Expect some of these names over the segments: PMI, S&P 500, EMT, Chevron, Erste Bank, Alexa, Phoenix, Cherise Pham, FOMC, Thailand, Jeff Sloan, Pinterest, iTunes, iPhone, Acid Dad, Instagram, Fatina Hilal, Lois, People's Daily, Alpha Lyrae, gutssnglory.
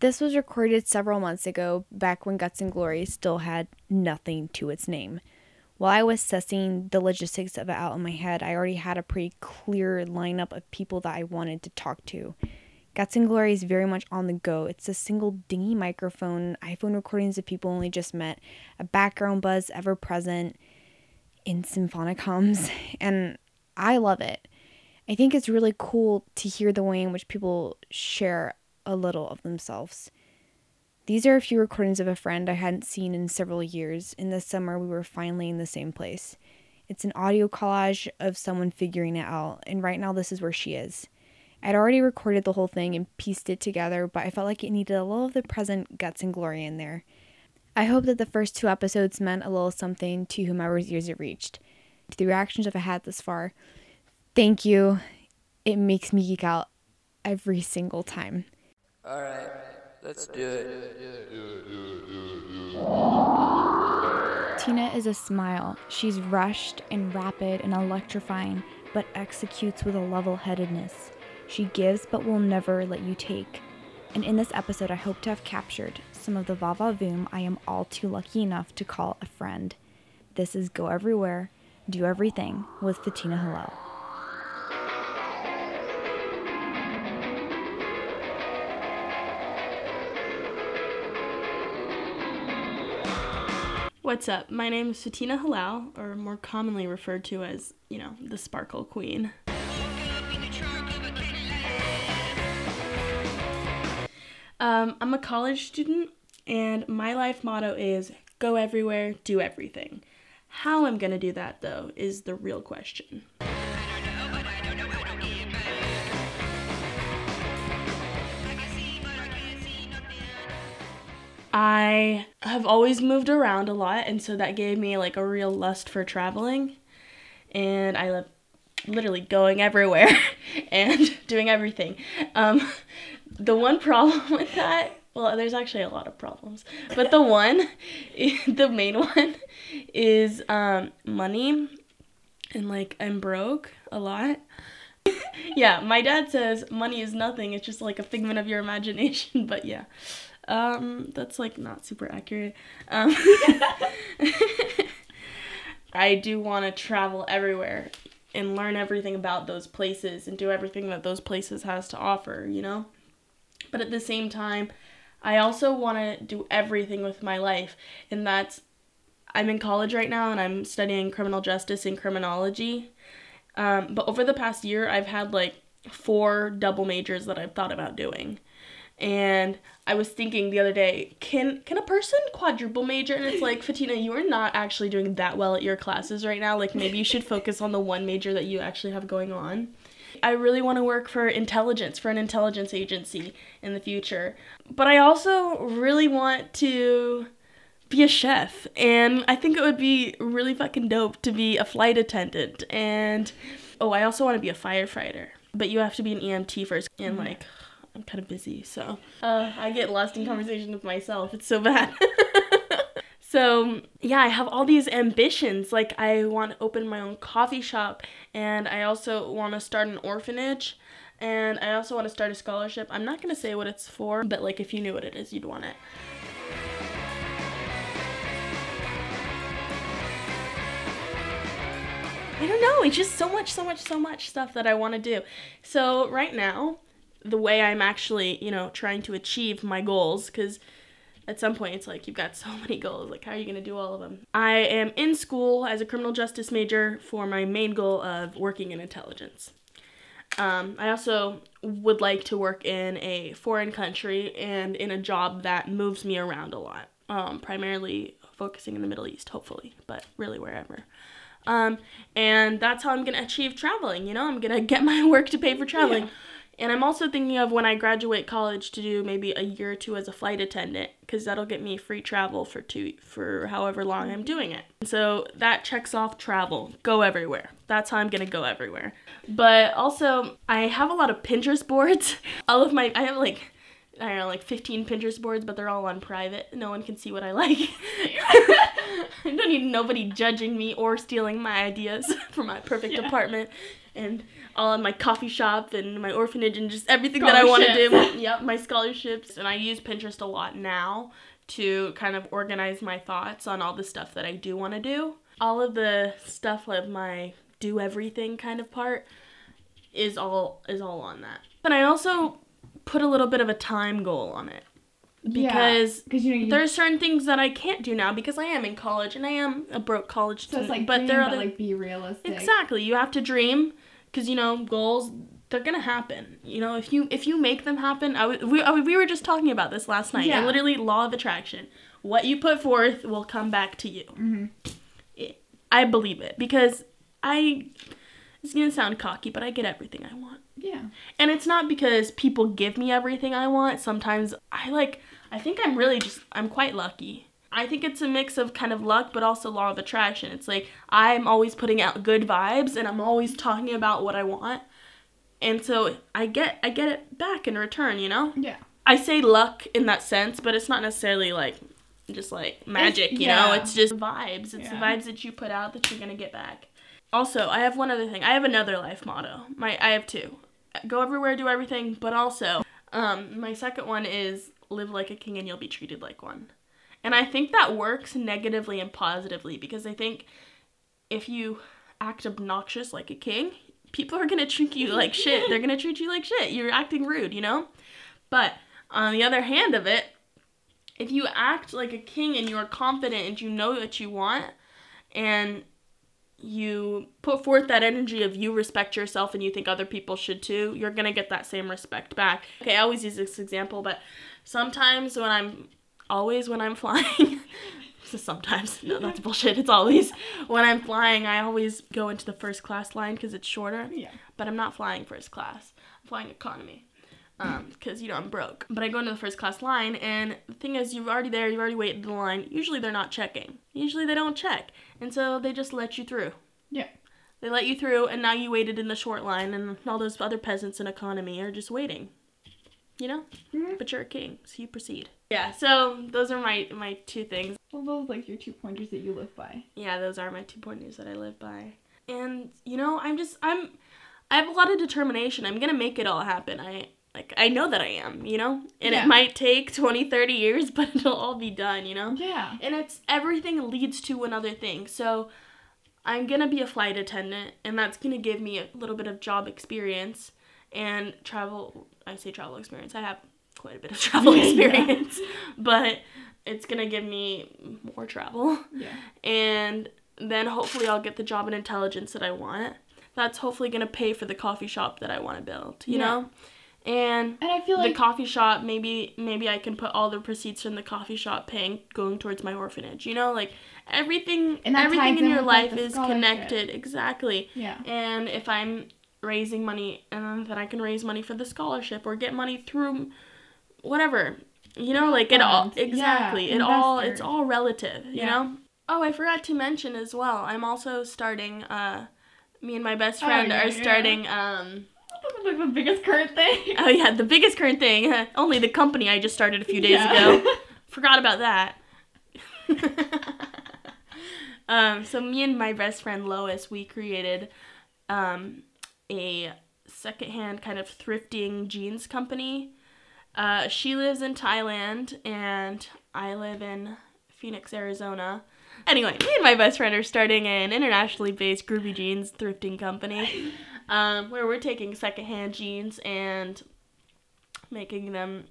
This was recorded several months ago, back when Guts and Glory still had nothing to its name. While I was sussing the logistics of it out in my head, I already had a pretty clear lineup of people that I wanted to talk to. Guts and Glory is very much on the go. It's a single dingy microphone, iPhone recordings of people only just met, a background buzz ever present in symphonicoms, and I love it. I think it's really cool to hear the way in which people share a little of themselves. These are a few recordings of a friend I hadn't seen in several years, and this summer we were finally in the same place. It's an audio collage of someone figuring it out, and right now this is where she is. I'd already recorded the whole thing and pieced it together, but I felt like it needed a little of the present Guts and Glory in there. I hope that the first two episodes meant a little something to whomever's ears it reached. To the reactions I've had this far, thank you. It makes me geek out every single time. All right, let's do it. Tina is a smile. She's rushed and rapid and electrifying, but executes with a level-headedness. She gives but will never let you take. And in this episode, I hope to have captured some of the va-va-voom I am all too lucky enough to call a friend. This is Go Everywhere, Do Everything with Fatina Hilal. What's up? My name is Fatina Hilal, or more commonly referred to as, the Sparkle Queen. I'm a college student, and my life motto is go everywhere, do everything. How I'm going to do that, though, is the real question. I have always moved around a lot, and so that gave me a real lust for traveling, and I love literally going everywhere and doing everything. The one problem with that, well, there's actually a lot of problems, but the main one is money, and I'm broke a lot. Yeah, my dad says money is nothing, it's just a figment of your imagination, but yeah, that's not super accurate. I do want to travel everywhere and learn everything about those places and do everything that those places has to offer, But at the same time, I also want to do everything with my life. And that's, I'm in college right now and I'm studying criminal justice and criminology. But over the past year, I've had 4 double majors that I've thought about doing. And I was thinking the other day, can a person quadruple major? And it's Fatina, you are not actually doing that well at your classes right now. Maybe you should focus on the one major that you actually have going on. I really want to work for an intelligence agency in the future. But I also really want to be a chef. And I think it would be really fucking dope to be a flight attendant. And, I also want to be a firefighter. But you have to be an EMT first. And, I'm kind of busy, so. I get lost in conversation with myself. It's so bad. So, yeah, I have all these ambitions. I want to open my own coffee shop, and I also want to start an orphanage, and I also want to start a scholarship. I'm not going to say what it's for, but, if you knew what it is, you'd want it. I don't know. It's just so much stuff that I want to do. So, right now, the way I'm actually, trying to achieve my goals, because at some point, it's you've got so many goals. How are you going to do all of them? I am in school as a criminal justice major for my main goal of working in intelligence. I also would like to work in a foreign country and in a job that moves me around a lot, primarily focusing in the Middle East, hopefully, but really wherever. And that's how I'm going to achieve traveling. I'm going to get my work to pay for traveling. Yeah. And I'm also thinking of when I graduate college to do maybe a year or two as a flight attendant, because that'll get me free travel for however long I'm doing it. And so that checks off travel, go everywhere. That's how I'm going to go everywhere. But also, I have a lot of Pinterest boards. I have 15 Pinterest boards, but they're all on private. No one can see what I like. I don't need nobody judging me or stealing my ideas for my perfect apartment. and all in my coffee shop and my orphanage and just everything that I want to do. Yep, my scholarships. And I use Pinterest a lot now to kind of organize my thoughts on all the stuff that I do want to do. All of the stuff, like my do everything kind of part, is all on that. But I also put a little bit of a time goal on it. Because there are certain things that I can't do now because I am in college and I am a broke college student. So it's like but dream, there are other... but like be realistic. Exactly. You have to dream because, you know, goals, they're going to happen. You know, if you make them happen, we were just talking about this last night. Yeah. And literally, law of attraction. What you put forth will come back to you. Mm-hmm. I believe it because it's going to sound cocky, but I get everything I want. Yeah. And it's not because people give me everything I want. Sometimes I think I'm quite lucky. I think it's a mix of kind of luck, but also law of attraction. It's like, I'm always putting out good vibes and I'm always talking about what I want. And so I get it back in return, you know? Yeah. I say luck in that sense, but it's not necessarily like magic, you know? It's just vibes. It's the vibes that you put out that you're going to get back. Also, I have one other thing. I have another life motto. I have two. Go everywhere, do everything, but also, my second one is live like a king and you'll be treated like one. And I think that works negatively and positively because I think if you act obnoxious like a king, people are going to treat you like shit. They're going to treat you like shit. You're acting rude, you know? But on the other hand of it, if you act like a king and you're confident and you know what you want and you put forth that energy of you respect yourself and you think other people should too, you're going to get that same respect back. Okay, I always use this example, but sometimes when I'm flying, sometimes, no, that's bullshit, it's always, when I'm flying, I always go into the first class line because it's shorter, but I'm not flying first class, I'm flying economy, because, you know, I'm broke. But I go into the first class line, and the thing is, you've already waited in the line. Usually they're not checking. Usually they don't check. And so they just let you through. Yeah. They let you through, and now you waited in the short line, and all those other peasants in economy are just waiting. You know? Mm-hmm. But you're a king, so you proceed. Yeah, so those are my two things. Well, those, like, your two pointers that you live by. Yeah, those are my two pointers that I live by. And, you know, I have a lot of determination. I'm going to make it all happen. I know that I am, you know? And it might take 20, 30 years, but it'll all be done, you know? Yeah. And everything leads to another thing. So I'm going to be a flight attendant, and that's going to give me a little bit of job experience and travel. I say travel experience. I have quite a bit of travel experience, but it's going to give me more travel. Yeah. And then hopefully I'll get the job in intelligence that I want. That's hopefully going to pay for the coffee shop that I want to build, you know? And I feel like the coffee shop, maybe I can put all the proceeds from the coffee shop going towards my orphanage. You know, like everything in your life is connected. Exactly. Yeah. And if I'm raising money, then I can raise money for the scholarship or get money through whatever. You know, like it all. Exactly. Yeah, it's all relative, you know? Oh, I forgot to mention as well. I'm also starting, me and my best friend are starting, like the biggest current thing. Oh, yeah, the biggest current thing. Only the company I just started a few days ago. Forgot about that. So me and my best friend Lois, we created a secondhand kind of thrifting jeans company. She lives in Thailand, and I live in Phoenix, Arizona. Anyway, me and my best friend are starting an internationally based groovy jeans thrifting company. Where we're taking secondhand jeans and making them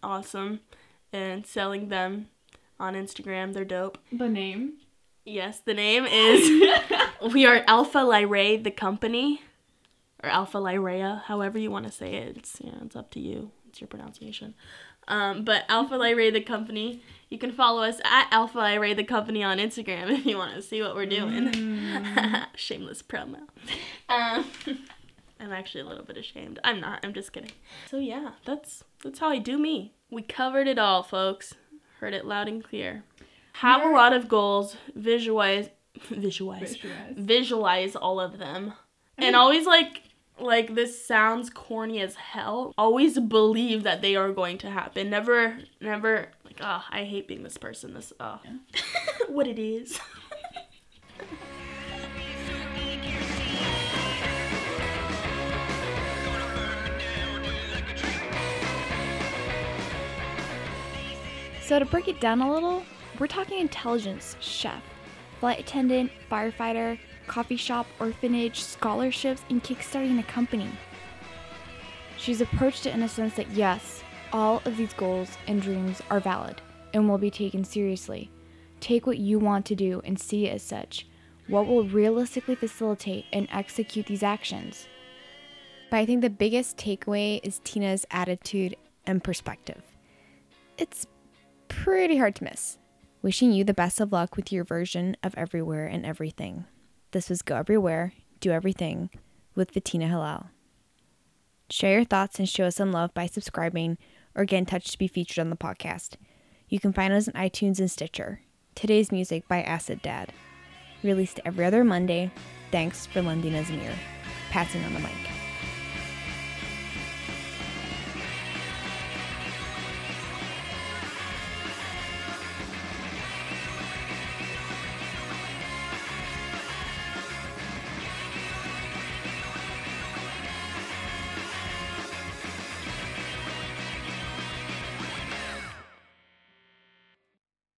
awesome and selling them on Instagram. They're dope. The name? Yes, the name is... we are Alpha Lyrae, the company. Or Alpha Lyrae, however you want to say it. It's up to you. It's your pronunciation. But Alpha Lyrae, the company. You can follow us at Alpha Lyrae, the company on Instagram if you want to see what we're doing. Shameless promo. I'm actually a little bit ashamed. I'm not. I'm just kidding. So yeah, that's how I do me. We covered it all, folks. Heard it loud and clear. Have a lot of goals. Visualize all of them. And always like this sounds corny as hell. Always believe that they are going to happen. Never like, oh, I hate being this person. What it is. So to break it down a little, we're talking intelligence, chef, flight attendant, firefighter, coffee shop, orphanage, scholarships, and kickstarting a company. She's approached it in a sense that yes, all of these goals and dreams are valid and will be taken seriously. Take what you want to do and see it as such. What will realistically facilitate and execute these actions? But I think the biggest takeaway is Tina's attitude and perspective. It's pretty hard to miss. Wishing you the best of luck with your version of everywhere and everything. This was Go Everywhere, Do Everything with Fatina Hilal. Share your thoughts and show us some love by subscribing or get in touch to be featured on the podcast. You can find us on iTunes and Stitcher. Today's music by Acid Dad. Released every other Monday. Thanks for lending us an ear. Passing on the mic.